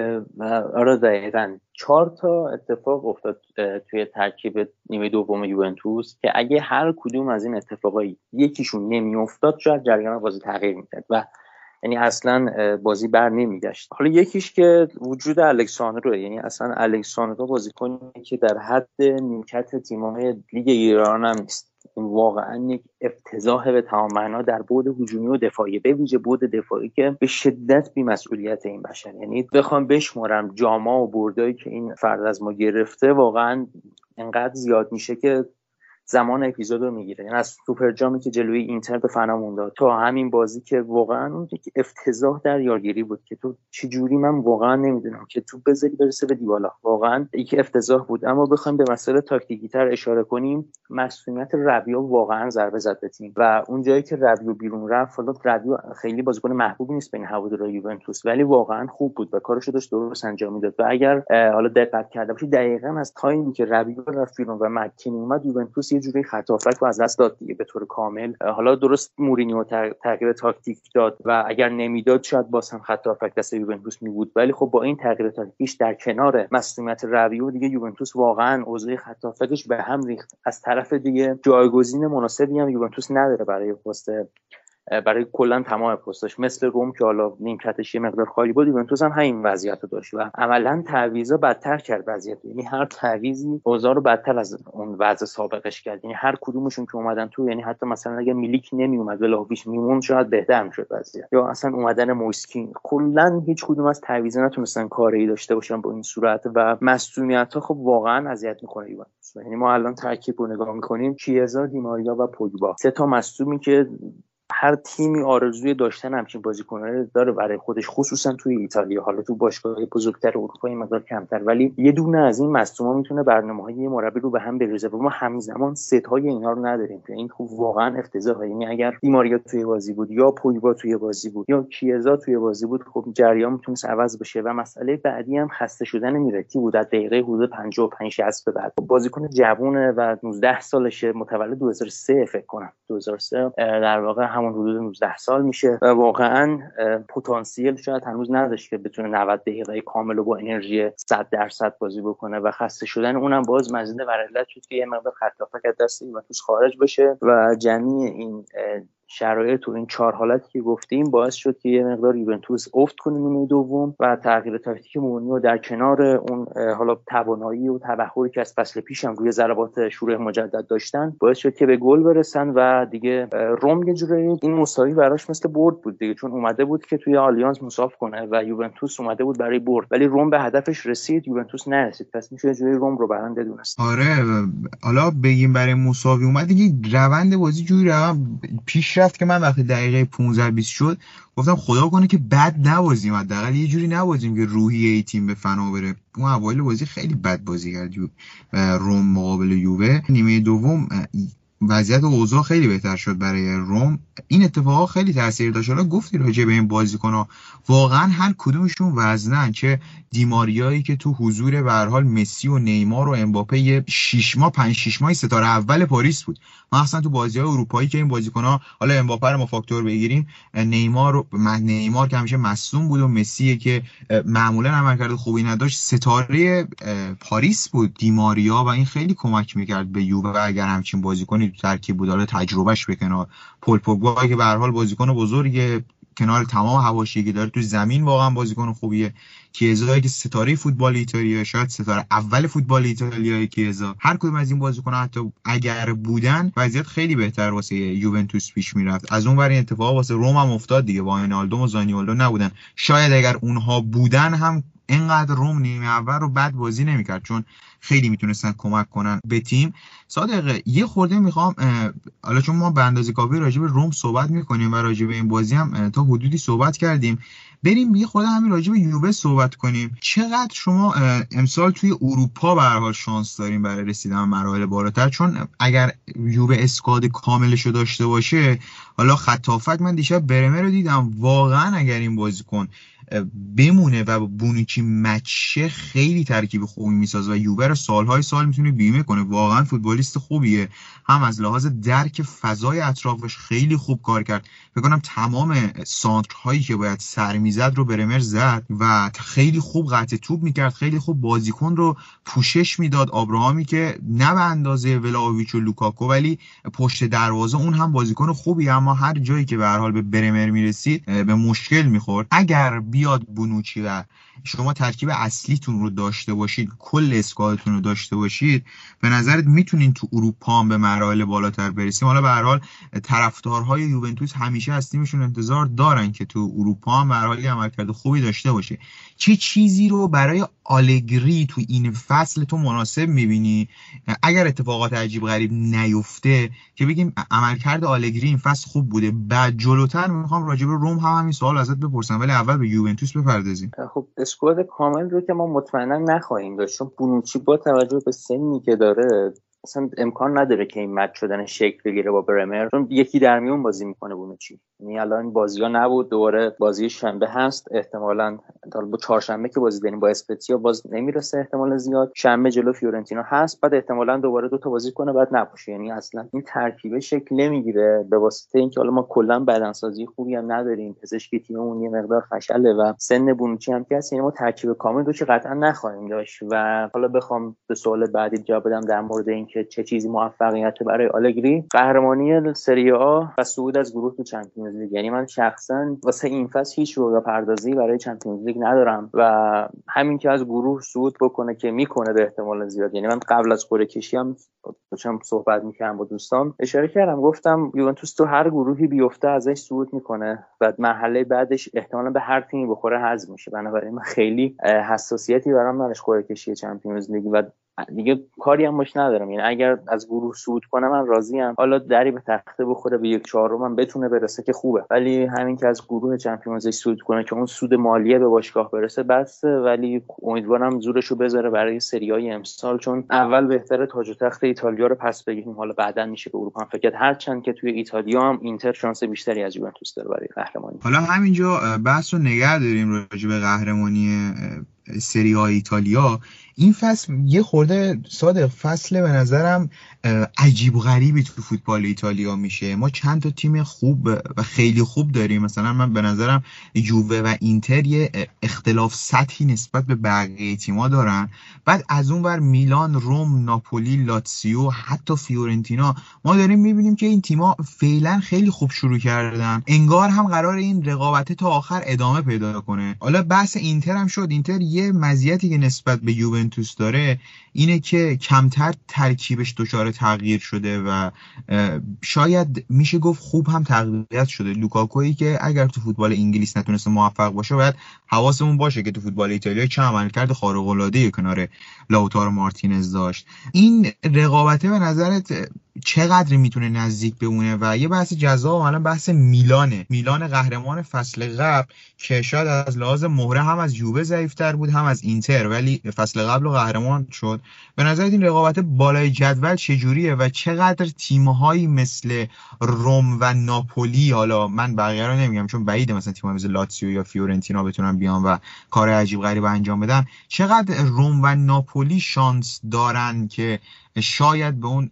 آره دقیقاً چهار تا اتفاق افتاد توی ترکیب نیمه دوم یوونتوس که اگه هر کدوم از این اتفاقایی یکیشون نمیافتاد شاید جریان بازی تغییر می‌داد و یعنی اصلا بازی بر نمیگشت. حالا یکیش که وجود الکساندرو، یعنی اصلا الکساندرو بازیکنی که در حد نیمکت تیم‌های لیگ ایران هم نیست. این واقعا یک افتضاح به تمام معنا در بعد هجومی و دفاعی، به ویژه بعد دفاعی که به شدت بی‌مسئولیت این بشن. یعنی بخوام بشمارم جاما و بردایی که این فرد از ما گرفته واقعا انقدر زیاد میشه که زمان اپیزود رو میگیره. یعنی از سوپر جامی که جلوی اینتر به فنا مونده تا همین بازی که واقعا اون یک افتضاح در یارگیری بود که تو چجوری من واقعا نمیدونم که تو بذاری برسه به دیبالا، واقعا یک افتضاح بود. اما بخوایم به مسئله تاکتیکی تر اشاره کنیم، مسئولیت ربیو واقعا ضربه زد به تیم و اون جایی که ربیو بیرون رفت، حالا ربیو خیلی بازیکن محبوب نیست بین هواداری یوونتوس ولی واقعا خوب بود و کارش رو درست انجام میداد و اگر حالا دقت کرده باشید دقیقاً از تایمی که ربیو رفت بیرون و مک‌کنی اومد یوونتوس یه جوری خطافک و از دست داد دیگه به طور کامل. حالا درست مورینیو تغییر تاکتیک داد و اگر نمیداد شاید باز هم خطافک دست یوونتوس می بود، ولی خب با این تغییر تاکتیکش در کنار مسئولیت ربیو دیگه یوونتوس واقعا اوضاع خطافکش به هم ریخت. از طرف دیگه جایگزین مناسبی هم یوونتوس نداره برای پست، برای کلا تمام پستاش، مثل روم که حالا نیمکتش یه مقدار خالی بود، یوونتوس هم همین وضعیتو داشت و عملا تعویضا بدتر کرد وضعیت. یعنی هر تعویضی اوضاع رو بدتر از اون وضع سابقش کرد. یعنی هر کدومشون که اومدن تو، یعنی حتی مثلا اگه میلیک نمی اومد ولاهویچ میمون شاید بهتر میشد وضعیت، یا اصلا اومدن موسکین، کلا هیچ کدوم از تعویضا نتونستن کاری داشته باشن با این صورت و مسئولیت‌ها خب واقعا اذیت می‌کنه یوونتوس. یعنی ما الان ترکیب رو نگاه می‌کنیم، کیزا، دیماریا و پوگبا، سه تا مصدومی که هر تیمی آرزوی داشتن همچین بازیکن‌ها داره برای خودش، خصوصا توی ایتالیا. حالا تو باشگاه‌های بزرگتر اروپا این مقدار کمتر، ولی یه دونه از این مصدوما میتونه برنامه‌های یه مربی رو به هم بریزه و ما همزمان ست‌های اینا رو نداریم که این خوب واقعا افتضاحه. یعنی اگر دیماریا توی بازی بود یا پوگبا توی بازی بود یا کیزا توی بازی بود، خب جریان میتونست عوض بشه. و مسئله بعدی هم خسته شدن میرتی بود از دقیقه حدود پنجاه و پنج شصت به بعد. بازیکن جوونه و نوزده سالشه، متولد دو هزار و سه فکر کنم، دو هزار و سه در واقع همون حدود نوزده سال میشه و واقعا پتانسیل شاید هنوز نداشت که بتونه نود دقیقه کامل و با انرژی صد درصد بازی بکنه و خسته شدن اونم باز مزیده بر علت شد که یه مقدار خطافک از دست یوونتوس خارج بشه و جمعی این شرایط تو این چهار حالتی که گفتیم باعث شد که یه مقدار یوونتوس افت کنه نیمه دوم و تغییر تاکتیک مورینیو در کنار اون حالا توانایی و تبحری که از فصل پیش هم روی ضربات شروع مجدد داشتن باعث شد که به گل برسن و دیگه روم یه جوری این مساوی براش مثل برد بود دیگه، چون اومده بود که توی آلیانس مساوی کنه و یوونتوس اومده بود برای برد، ولی روم به هدفش رسید، یوونتوس نرسید. پس میشه یه جوری روم رو برنده دونست. آره حالا بگیم برای مساوی اومد دیگه، روند بازی جوری روند پیش رفت که من وقتی دقیقه پانزده بیست شد گفتم خدا کنه که بد نبازیم، حداقل یه جوری نبازیم که روحیه تیم به فنا بره. اون اوایل بازی خیلی بد بازی کرد روم مقابل یووه. نیمه دوم وضعیت و اوضاع خیلی بهتر شد برای روم. این اتفاقا خیلی تاثیر داشت. حالا گفتی راجع به این بازیکن‌ها، واقعا هر کدومشون وزنن. چه دیماریایی که تو حضور به هر حال مسی و نیمار و امباپه شش ماه پنج شش ماه ستاره اول پاریس بود، مثلا تو بازی‌های اروپایی که این بازیکن‌ها، حالا امباپه رو ما فاکتور بگیریم، نیمار رو نیمار که همیشه مصدوم بود و مسی که معمولا عملکرد خوبی نداشت ستاره پاریس بود، دیماریا، و این خیلی کمک می‌کرد به یووه اگر همچین بازیکنی ترکیب بود. حالا تجربهش به کنار، پول پوگبا که به هر حال بازیکن بزرگه کنار تمام حواشی که داره تو زمین واقعا بازیکن خوبیه، کیزا که ستاره فوتبال ایتالیا، شاید ستاره اول فوتبال ایتالیا کیزا، هر کدوم از این بازیکن‌ها حتی اگر بودن وضعیت خیلی بهتر واسه یوونتوس پیش میرفت. از اون ور این اتفاق واسه روم هم افتاد دیگه، با وینالدوم و زانیولو نبودن، شاید اگر اونها بودن هم اینقدر روم نیمه اول رو بد بازی نمیکرد، چون خیلی میتونستن کمک کنن به تیم. صادقه یه خورده میخوام حالا چون ما به اندازه کافی راجع به روم صحبت میکنیم و راجع به این بازی هم تا حدودی صحبت کردیم، بریم یه خورده همین راجع به یووه صحبت کنیم. چقدر شما امسال توی اروپا به هر حال شانس داریم برای رسیدن به مراحل بالاتر، چون اگر یووه اسکواد کاملش رو داشته باشه، حالا خطافک من دیشب برمر رو دیدم، واقعا اگر این بازیکن بمونه و بونوچی مچه خیلی ترکیب خوبی میسازه و یووه رو سالهای سال میتونه بیمه کنه. واقعا فوتبالیست خوبیه، هم از لحاظ درک فضای اطرافش خیلی خوب کار کرد، فکر کنم تمام سانترهایی که باید سر میزد رو برمر زد و خیلی خوب قطع توپ میکرد، خیلی خوب بازیکن رو پوشش میداد. آبراهامی که نه به اندازه ولاویچ و لوکاکو ولی پشت دروازه اون هم بازیکن خوبیه، اما هر جایی که به هر حال به برمر میرسید به مشکل میخورد. اگر بیاد بونوچی و شما ترکیب اصلیتون رو داشته باشید، کل اسکوادتون رو داشته باشید، به نظرت میتونین تو اروپا هم به مراحل بالاتر برسیم؟ حالا به هر حال طرفدارهای یوونتوس همیشه از تیمشون انتظار دارن که تو اروپا هم به هر حال عملکرد خوبی داشته باشه. چه چیزی رو برای آلگری تو این فصل تو مناسب میبینی اگر اتفاقات عجیب غریب نیفته که بگیم عملکرد آلگری این فصل خوب بوده؟ بعد جلوتر میخوام راجع به روم هم همین سوال ازت بپرسم، ولی اول به یوونتوس بپردازیم. خب اسکواد کامل رو که ما مطمئنا نخواهیم داشت، چون بونوچی با توجه به سنی که داره اصلا امکان نداره که این مچ شدن شکل بگیره با برمر، چون یکی در میون بازی میکنه بونوچی. یعنی الان بازی‌ها نبود، دوباره بازی شنبه هست، احتمالاً تا چهارشنبه که بازی داریم با اسپتزیا باز نمیرسه احتمال زیاد، شنبه جلو فیورنتینا هست، بعد احتمالاً دوباره دو تا بازی کنه بعد نباشه. یعنی اصلا این ترکیب شکل نمیگیره به واسطه اینکه حالا ما کلا بدنسازی خوبی هم نداریم، پزشکی تیممون یه مقدار فشله و سن بونوچی هم که هست، یعنی ما ترکیب کامل رو که قطعاً نخواهیم داشت. و حالا بخوام به سوال بعدی جواب بدم در مورد این که چه چیزی موفقیت برای آلگری، قهرمانی سری آ و صعود از گروه تو چمپیونز لیگ. یعنی من شخصا واسه این فصل هیچ رویاپردازی برای چمپیونز لیگ ندارم و همین که از گروه صعود بکنه که میکنه به احتمال زیاد. یعنی من قبل از قرعه کشی هم داشتم صحبت میکردم با دوستان، اشاره کردم گفتم یوونتوس تو هر گروهی بیفته ازش صعود میکنه و مرحله بعدش احتمالاً به هر تیمی بخوره حذف میشه. بنابراین من خیلی حساسیتی برام نداشت قرعه کشی چمپیونز لیگ و دیگه کاری هم مش ندارم. یعنی اگر از گروه صعود کنه من راضیم، حالا دری به تخته بخوره به یک چهارم هم بتونه برسه که خوبه، ولی همین که از گروه چمپیونز لیگ صعود کنه که اون سود مالیه به باشگاه برسه بس. ولی امیدوارم زورشو بذاره برای سریای امسال، چون اول بهتره تاج و تخت ایتالیا رو پس بگیریم، حالا بعدن میشه به اروپا هم فکر. هر چند که توی ایتالیا هم اینتر شانس بیشتری از یوونتوس داره برای قهرمانی. حالا همینجا بحثو نگه داریم راجع به قهرمانی سری آ ایتالیا. این فصل یه خورده صادق فصل به نظرم عجیب غریبی تو فوتبال ایتالیا میشه. ما چند تا تیم خوب و خیلی خوب داریم، مثلا من به نظرم یووه و اینتر یه اختلاف سطحی نسبت به بقیه تیم‌ها دارن، بعد از اون ور میلان، روم، ناپولی، لاتسیو، حتی فیورنتینا، ما داریم میبینیم که این تیم‌ها فعلا خیلی خوب شروع کردن، انگار هم قرار این رقابت تا آخر ادامه پیدا کنه. حالا بحث اینتر هم شد. اینتر یه مزیتی که نسبت به یووه یوونتوس داره اینه که کمتر ترکیبش دچار تغییر شده و شاید میشه گفت خوب هم تقویت شده. لوکاکویی که اگر تو فوتبال انگلیس نتونسته موفق باشه، باید حواسمون باشه که تو فوتبال ایتالیا چه عملکرد خارق العاده کنار لاوتارو مارتینز داشت. این رقابته به نظرت چقدر میتونه نزدیک بمونه؟ و یه بحث جذاب الان بحث میلانه. میلان قهرمان فصل قبل که شاید از لحاظ مهره هم از یووه ضعیف‌تر بود هم از اینتر، ولی فصل قبل قهرمان شد. به نظر این رقابت بالای جدول چجوریه و چقدر تیم‌هایی مثل روم و ناپولی، حالا من بقیه رو نمیگم چون بعیده، مثلا تیم‌های مثل لاتسیو یا فیورنتینا بتونن بیان و کار عجیب غریب انجام بدن، چقدر روم و ناپولی شانس دارن که شاید به اون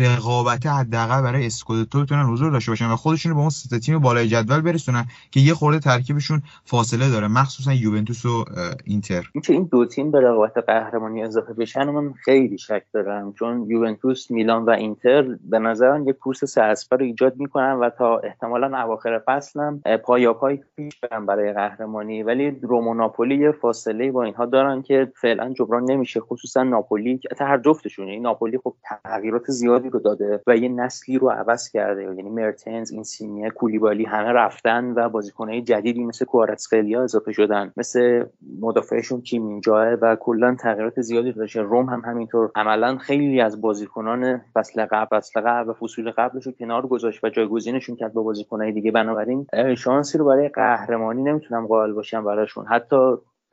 رقابت حداقل برای اسکودتو بتونن حضور داشته باشن و خودشون رو به اون سه تیم بالای جدول برسونن که یه خورده ترکیبشون فاصله داره، مخصوصا یوونتوس و اینتر. اینکه این دو تیم به رقابت قهرمانی اضافه بشن من خیلی شک دارم، چون یوونتوس، میلان و اینتر به نظرم یه کورس سه‌اسپر رو ایجاد میکنن و تا احتمالاً اواخر فصل هم پایاپای پیش برن برای قهرمانی، ولی روم و ناپولی یه فاصله با اینها دارن که فعلا جبران نمیشه، خصوصا ناپولی. تا هر جفتشون ناپولی خب تغییرات زیادی رو داده و یه نسلی رو عوض کرده، یعنی مرتنز، اینسینیه، کولیبالی همه رفتن و بازیکن‌های جدیدی مثل کواراتسخلیا اضافه شدن، مثل مدافعشون کیمینجا و کلا تغییرات زیادی داشته. روم هم همینطور عملاً خیلی از بازیکنان فصل قبل فصل قبل و فصول قبلش رو کنار گذاشت و جایگزینشون کرد با بازیکن‌های دیگه، بنابراین شانسی رو برای قهرمانی نمیتونم قائل باشم براشون، حتی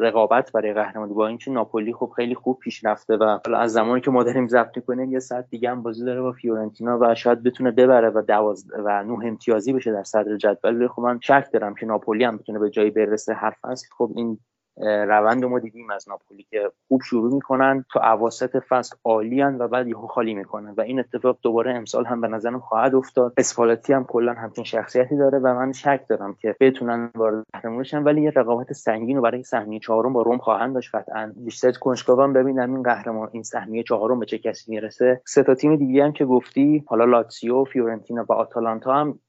رقابت برای قهرمانی، با اینکه ناپولی خب خیلی خوب پیش رفته و از زمانی که ما داریم ضبط می‌کنیم یه ساعت دیگه هم بازی داره با فیورنتینا و شاید بتونه ببره و دوازده و نه امتیازی بشه در صدر جدول. خب من شک دارم که ناپولی هم بتونه به جایی برسه. هر فصل خب این روند ما دیدیم از ناپولی که خوب شروع میکنن، تو اواسط فصل عالیان و بعد یهو خالی میکنن و این اتفاق دوباره امسال هم به نظرم خواهد افتاد. اسپالتی هم کلا همچین شخصیتی داره و من شک دارم که بتونن وارد قهرمانی شن، ولی یه رقابت سنگین و برای سهمیه چهارم با روم خواهند داشت قطعا. بیشتر کنجکاوم ببینم این قهرمان این سهمیه چهارم به چه کسی میرسه. سه تا تیم دیگه هم که گفتی، حالا لاتزیو، فیورنتینا و آتالانتا هم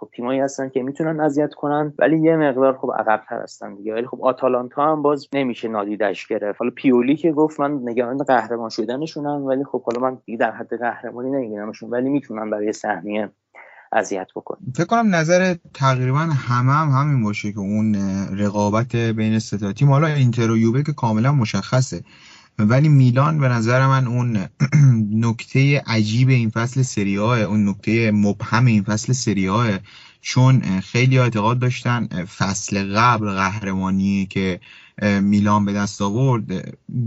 خب تیمایی هستن که میتونن اذیت کنن ولی یه مقدار خب عقب‌تر هستن دیگه، ولی خب آتالانتا هم باز نمیشه نادیدش گرفت. حالا پیولی که گفت من نگران قهرمان شدنشونم، ولی خب حالا من دیگه در حد قهرمانی نمیبینمشون ولی میتونن برای سهمیه اذیت بکنن. فکر کنم نظر تقریبا همه هم همین باشه که اون رقابت بین سه تا تیم، حالا اینتر و یووه که کاملا مشخصه، ولی میلان به نظر من اون نکته عجیب این فصل سری آ، اون نکته مبهم این فصل سری آ، چون خیلی اعتقاد داشتن فصل قبل قهرمانی که میلان به دست آورد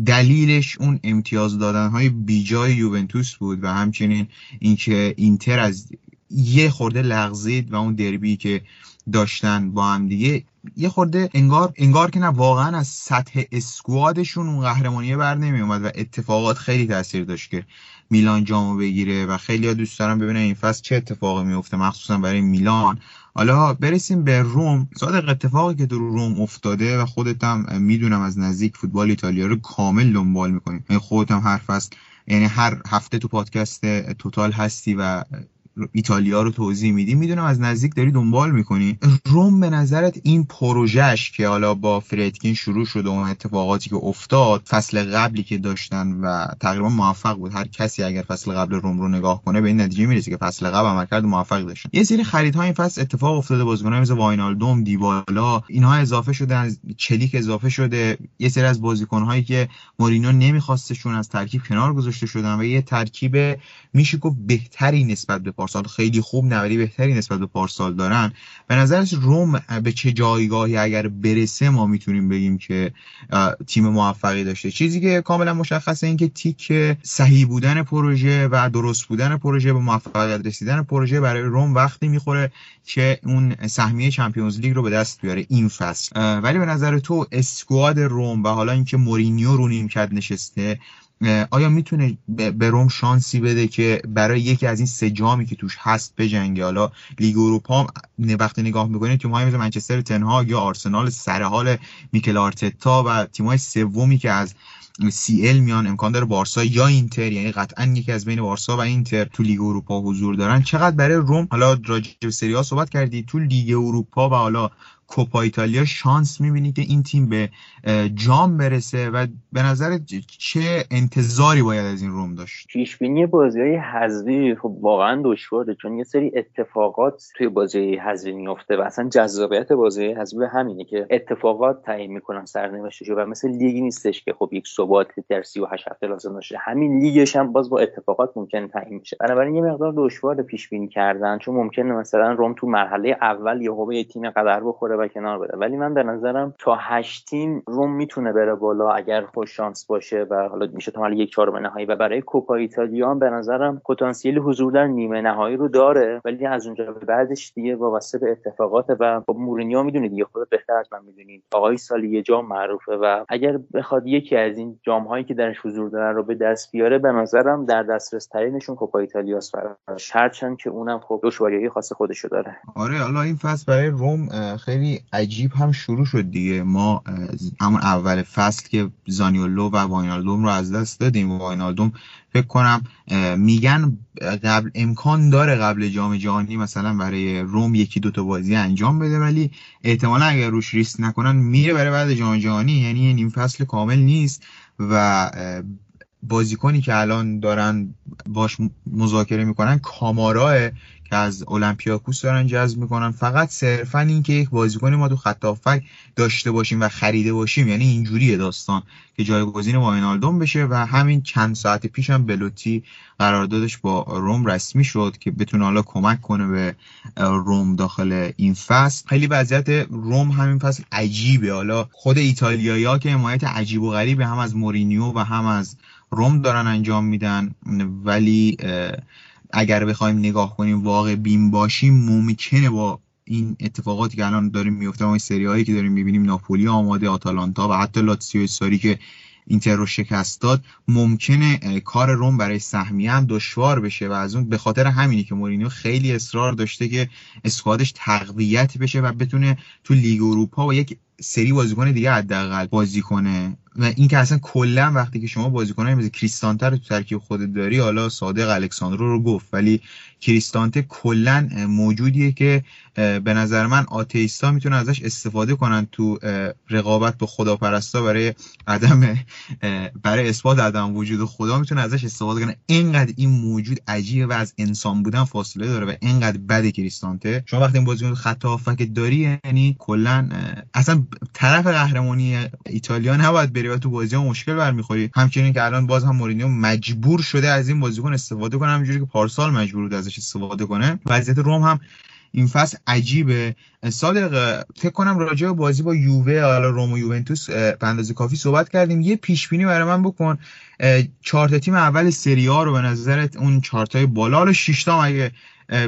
دلیلش اون امتیاز دادن‌های بیجای یوونتوس بود و همچنین اینکه اینتر از یه خورده لغزید و اون دربی که داشتن با هم دیگه یه خورده انگار انگار که نه، واقعا از سطح اسکوادشون اون قهرمانیه بر نمی اومد و اتفاقات خیلی تاثیر داشت که میلان جامو بگیره و خیلی‌ها دوست دارن ببینن این فصل چه اتفاقی میفته مخصوصا برای میلان. حالا برسیم به روم. صادق، اتفاقی که در روم افتاده و خودت هم میدونم از نزدیک فوتبال ایتالیا رو کامل دنبال می‌کنی، یعنی خودت هم هر فصل، یعنی هر هفته تو پادکست توتال هستی و ایتالیا رو توضیح میدی، میدونم از نزدیک داری دنبال میکنی. روم به نظرت این پروژهش که حالا با فریدکین شروع شد و اون اتفاقاتی که افتاد فصل قبلی که داشتن و تقریبا موفق بود، هر کسی اگر فصل قبل روم رو نگاه کنه به این نتیجه میرسه که فصل قبل عملکرد موفق داشتن. یه سری خریدها این فصل اتفاق افتاده، بازیکن‌ها مثل واینالدوم، دیبالا، اینها اضافه شدن، چلیک اضافه شده، یه سری از بازیکن‌هایی که مورینیو نمیخواستشون از ترکیب کنار گذاشته شدن و یه ترکیب میشه گفت بهتری نسبت به پارسال، خیلی خوب نه ولی بهتری نسبت به پارسال دارن. به نظرش روم به چه جایگاهی اگر برسه ما میتونیم بگیم که تیم موفقی داشته؟ چیزی که کاملا مشخصه این که تیک صحیح بودن پروژه و درست بودن پروژه به موفقیت رسیدن پروژه برای روم وقتی میخوره که اون سهمیه چمپیونز لیگ رو به دست بیاره این فصل. ولی به نظر تو اسکواد روم و حالا اینکه مورینیو رو نیمکت نشسته، آیا میتونه به روم شانسی بده که برای یکی از این سه جامی که توش هست بجنگه؟ حالا لیگ اروپا وقتی نگاه میکنید تیم‌های مثل منچستر تنهاگ یا آرسنال سرحال میکل آرتتا و تیم‌های سومی که از سی ال میان امکان داره بارسا یا اینتر، یعنی قطعا یکی از بین بارسا و اینتر تو لیگ اروپا حضور دارن. چقدر برای روم، حالا راجع به سری آ صحبت کردی، تو لیگ اروپا و حالا کوپا ایتالیا شانس می‌بینی که این تیم به جام برسه و به نظر چه انتظاری باید از این روم داشت؟ پیشبینی بازی‌های حذفی خب واقعا دشواره، چون یه سری اتفاقات توی بازی‌های حذفی میفته و اصلا جذابیت بازی‌های حذفی همینه که اتفاقات تعیین می‌کنن سرنوشتش و مثل لیگ نیستش که خب یک ثبات در سی و هشت هفته لازم باشه، همین لیگش هم باز با اتفاقات ممکنه تعیین بشه. بنابراین یه مقدار دشواره پیشبینی کردن، چون ممکنه مثلا روم تو مرحله اول یهو یه تیم قدر بخوره کنار بده، ولی من به نظرم تا هشت تیم روم میتونه بره بالا اگر خوش شانس باشه و حالا میشه تا حالا یک چهارم نهایی. و برای کوپا ایتالیا هم به نظرم پتانسیل حضور در نیمه نهایی رو داره، ولی از اونجا به بعدش دیگه وابسته به اتفاقات و با مورینیو میدونید دیگه، خود بهتر از من میدونید آقای سالی جام معروفه و اگر بخواد یکی از این جام هایی که درش حضور دارن رو به دست بیاره به نظرم در دسترس ترینشون کوپا ایتالیا است، هرچند که اونم خب دشواریای خاص خودشو داره. آره، حالا این فصل برای روم خیلی عجیب هم شروع شد دیگه. ما همون اول فصل که زانیولو و واینالدوم رو از دست دادیم، واینالدوم فکر کنم میگن قبل امکان داره قبل جام جهانی مثلا برای روم یکی دو تا بازی انجام بده، ولی احتمالا اگر روش ریسک نکنن میره برای بعد جام جهانی، یعنی این فصل کامل نیست و بازیکنی که الان دارن باش مذاکره میکنن کاماراه که از اولمپیاکوس دارن جذب میکنن، فقط صرفا این که یک بازیکن ما تو خط هافک داشته باشیم و خریده باشیم، یعنی اینجوریه داستان که جایگزین واینالدوم بشه. و همین چند ساعت پیش هم بلوتی قراردادش با روم رسمی شد که بتونه حالا کمک کنه به روم داخل این فصل. خیلی وضعیت روم همین فصل عجیبه. حالا خود ایتالیایی‌ها که حمایت عجیب و غریبی هم از مورینیو و هم از روم دارن انجام میدن، ولی اگر بخوایم نگاه کنیم واقع بین باشیم ممکنه با این اتفاقاتی که الان داریم میفته، این سری هایی که داریم میبینیم، ناپولی آماده، آتالانتا و حتی لاتسیو ساری که اینتر رو شکست داد، ممکنه کار روم برای سهمیه هم دشوار بشه. و از اون به خاطر همینی که مورینیو خیلی اصرار داشته که اسکوادش تقویت بشه و بتونه تو لیگ اروپا و یک سری بازیکن دیگه حداقل بازی کنه. و این که اصلا کلا وقتی که شما بازیکنای مثل کریستانته رو تو ترکیب خودت داری، حالا صادق الکساندرو رو گفت، ولی کریستانته کلا موجودیه که به نظر من آتئیستا میتونه ازش استفاده کنن تو رقابت با خداپرستا برای عدم برای اثبات عدم وجود خدا، میتونه ازش استفاده کنن. اینقدر این موجود عجیبه و از انسان بودن فاصله داره و اینقدر بده کریستانته. شما وقتی این بازیکن خط هافک داری، یعنی کلا اصلا طرف قهرمانی ایتالیا نباید بری و تو بازی‌ها مشکل برمیخوری. همچنین که الان باز هم مورینیو مجبور شده از این بازیکن استفاده کنه، همونجوری که پارسال مجبور بود ازش استفاده کنه. وضعیت روم هم این فصل عجیبه. صادق، فکر کنم راجع به بازی با یووه، حالا روم و یوونتوس به اندازه کافی صحبت کردیم. یه پیشبینی برای من بکن، چهار تا تیم اول سری آ رو به نظرت، اون چهار تای بالا رو شش تا مگه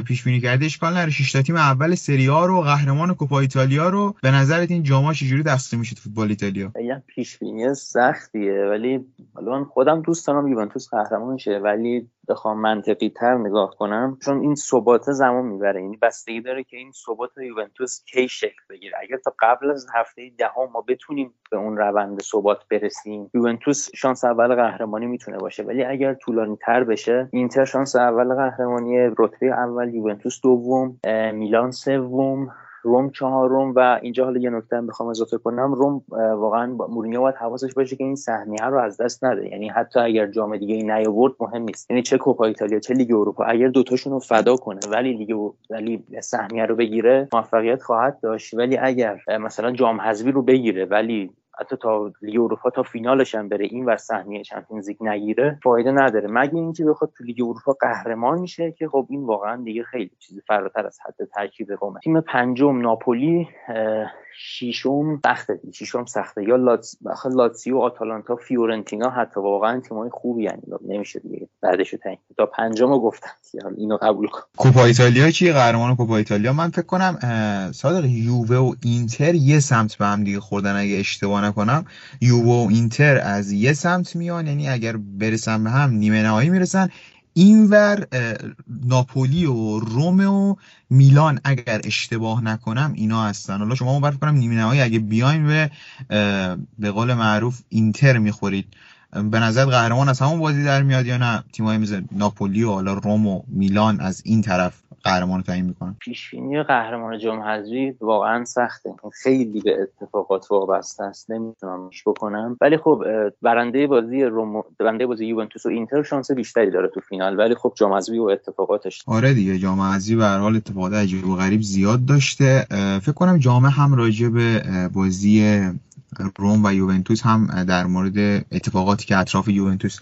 پیش بینی کرده، اشکال نره، شش تا تیم اول سری آ رو، قهرمان کوپا ایتالیا رو، به نظرت این جام‌ها چجوری دسترسی میشه تو فوتبال ایتالیا؟ یعنی پیش بینی سختیه، ولی حالا من خودم دوست دارم یوونتوس قهرمان شه، ولی بخوام منطقی تر نگاه کنم، چون این ثبات زمان میبره، یعنی بستگی داره که این ثبات یوونتوس کی شکل بگیره. اگر تا قبل از هفته ده ما بتونیم به اون روند ثبات برسیم، یوونتوس شانس اول قهرمانی میتونه باشه، ولی اگر طولانی‌تر بشه، اینتر شانس اول قهرمانی، رتبه اول، یوونتوس دوم، میلان سوم، روم چهارم. و اینجا حالا یه نکته هم بخوام اضافه کنم، روم واقعا مورینیو باید حواسش باشه که این سهمیه رو از دست نده، یعنی حتی اگر جام دیگه ای نیاورد مهم نیست، یعنی چه کوپا ایتالیا چه لیگ اروپا، اگر دوتاشون رو فدا کنه ولی لیگ ولی سهمیه رو بگیره موفقیت خواهد داشت. ولی اگر مثلا جام حذفی رو بگیره ولی حتی تا لیگ اروپا تا فینالش هم بره، این ور سهمیه چمپیونز لیگ نگیره، فایده نداره، مگه اینکه بخواد تو لیگ اروپا قهرمان میشه که خب این واقعا دیگه خیلی چیز فراتر از حد ترکیب قومه. تیم پنجم ناپولی، ششم سخته، ششم سخته یا لاتس... لاتسیو، آتالانتا، فیورنتینا، حتی واقعا تیمای خوبی یعنی نمیشه دیگه بعدش تعیین. تا پنجمو گفتم دیگه، اینو قبول کن. کوپا ایتالیا چی؟ قهرمان کوپا ایتالیا من فکر کنم صادق یووه و اینتر یه سمت به هم دیگه خوردن، اگه اشتباه کنم یووه و اینتر از یه سمت میان، یعنی اگر برسن به هم نیمه نهایی میرسن. اینور ناپولی و روم و میلان اگر اشتباه نکنم اینا هستن. حالا شما باید فکر کنم نیمه نهایی اگه بیاین به به قول معروف اینتر میخورید، به نظر قهرمان از همون بازی در میاد یا نه تیمای مثل ناپولی و حالا روم و میلان از این طرف قهرمان تعیین میکنن؟ پیش بینی قهرمان جام حذفی واقعا سخته، خیلی به اتفاقات وابسته است، نمیتونم مش بکنم. ولی خب برنده بازی روم، برنده بازی یوونتوس و اینتر شانس بیشتری داره تو فینال، ولی خب جام حذفی و اتفاقاتش. آره دیگه، جام حذفی به هر حال اتفاقات عجیب و غریب زیاد داشته. فکر کنم جام هم راجع به بازی روم و یوونتوس هم در مورد اتفاقاتی که اطراف یوونتوس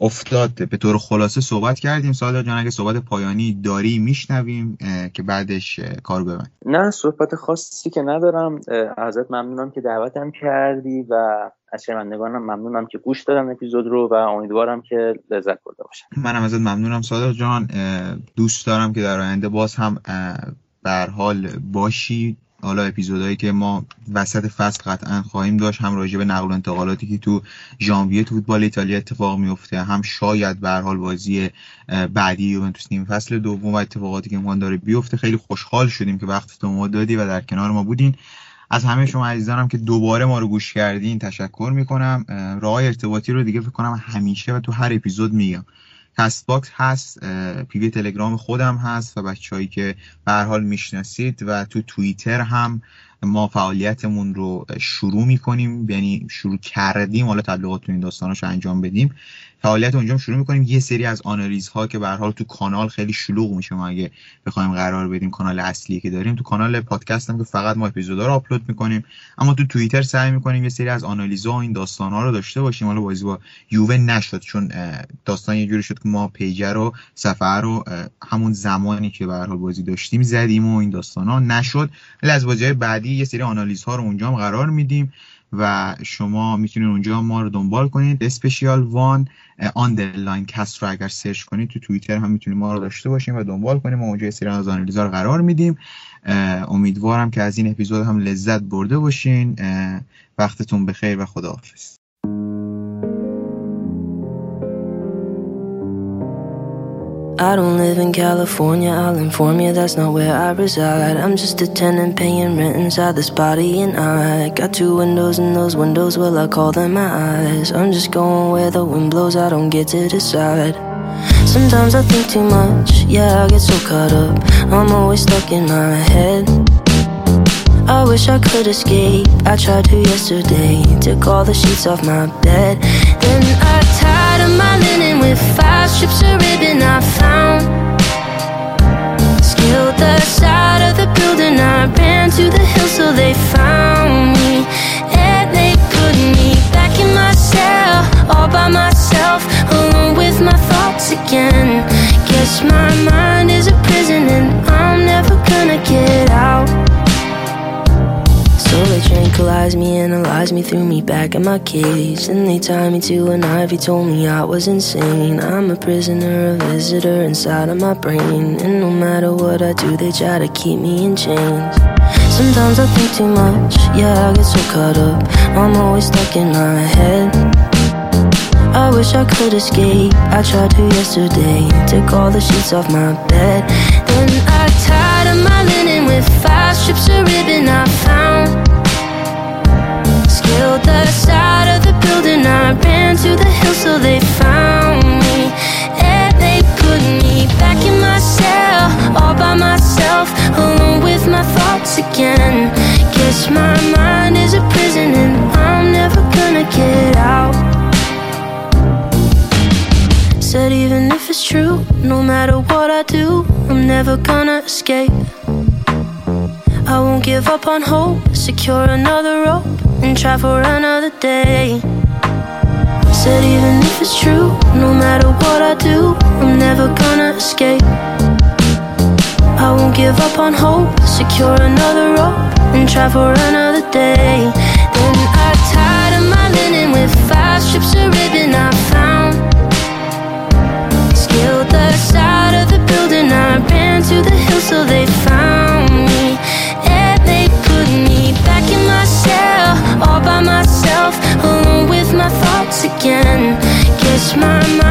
افتاد به طور خلاصه صحبت کردیم. صادق جان اگه صحبت پایانی داری میشنویم که بعدش کار ببند. نه صحبت خاصی که ندارم، ازت ممنونم که دعوتم کردی و از شنوندگانم ممنونم که گوش دادن اپیزود رو و امیدوارم که لذت برده باشن. منم ازت ممنونم صادق جان، دوست دارم که در آینده باز هم به هر حال باشی. حالا اپیزودایی که ما وسط فصل قطعا خواهیم داشت، هم راجع به نقل و انتقالاتی که تو ژانویه تو فوتبال ایتالیا اتفاق میفته، هم شاید به هر حال بازی بعدی یوونتوس نیم فصل دوم و اتفاقاتی که امکان داره بیفته. خیلی خوشحال شدیم که وقت تو ما دادی و در کنار ما بودین. از همه شما عزیزانم که دوباره ما رو گوش کردین تشکر میکنم. راههای ارتباطی رو دیگه فکر کنم همیشه و تو هر اپیزود میگم، کست باکس هست، پیوی تلگرام خودم هست و بچه‌هایی که به هر حال میشناسید و تو توییتر هم ما فعالیتمون رو شروع میکنیم، یعنی شروع کردیم، حالا تبلیغات تو این داستاناشو انجام بدیم، فعالیت اونجا شروع میکنیم. یه سری از آنالیزها که به هر حال تو کانال خیلی شلوغ میشه، ما اگه بخوایم قرار بدیم کانال اصلی که داریم، تو کانال پادکست هم که فقط ما اپیزودا رو آپلود میکنیم، اما تو توییتر سعی میکنیم یه سری از آنالیزها و این داستانا رو داشته باشیم. حالا بازی با یووه نشد چون داستان یه جوری شد که ما پیجر رو سفر رو همون زمانی که به هر حال بازی داشتیم زدیم و این داستانا نشد. از بازی‌های بعدی یه سری آنالیزها رو اونجا هم قرار میدیم و شما میتونید اونجا ما رو دنبال کنید. اسپشیال وان آندرلاین کست رو اگر سرچ کنید تو توییتر هم میتونید ما رو داشته باشیم و دنبال کنیم. ما اونجا یه سری از آنالیزها رو قرار میدیم. امیدوارم که از این اپیزود هم لذت برده باشین. وقتتون بخیر و خداحافظ. I don't live in California, I'll inform you that's not where I reside. I'm just a tenant paying rent inside this body and I got two windows and those windows, well I call them my eyes. I'm just going where the wind blows, I don't get to decide. Sometimes I think too much, yeah I get so caught up, I'm always stuck in my head. I wish I could escape, I tried to yesterday, took all the sheets off my bed. Then I tied up my linen with five strips of ribbon I found. Scaled the side of the building, I ran to the hill so they found me. And they put me back in my cell, all by myself, alone with my thoughts again. Guess my mind is a prison and I'm never gonna get out. So they tranquilize me, analyze me, threw me back in my cage. Then they tied me to an ivy, told me I was insane. I'm a prisoner, a visitor inside of my brain. And no matter what I do, they try to keep me in chains. Sometimes I think too much, yeah I get so caught up, I'm always stuck in my head. I wish I could escape, I tried to yesterday, took all the sheets off my bed. Then I tied up my linen with five strips of ribbon I found. Scaled the side of the building, I ran to the hill so they found me. And they put me back in my cell, all by myself, alone with my thoughts again. Guess my mind is a prison and I'm never gonna get out. Said even if it's true, no matter what I do, I'm never gonna escape. I won't give up on hope, secure another rope, and try for another day. Said even if it's true, no matter what I do, I'm never gonna escape. I won't give up on hope, secure another rope, and try for another day. Then I tied up my linen with five strips of ribbon I found. Scaled the side of the building, I ran to the hill so they found me. And they put me back in my cell, all by myself, alone with my thoughts again. Guess my mind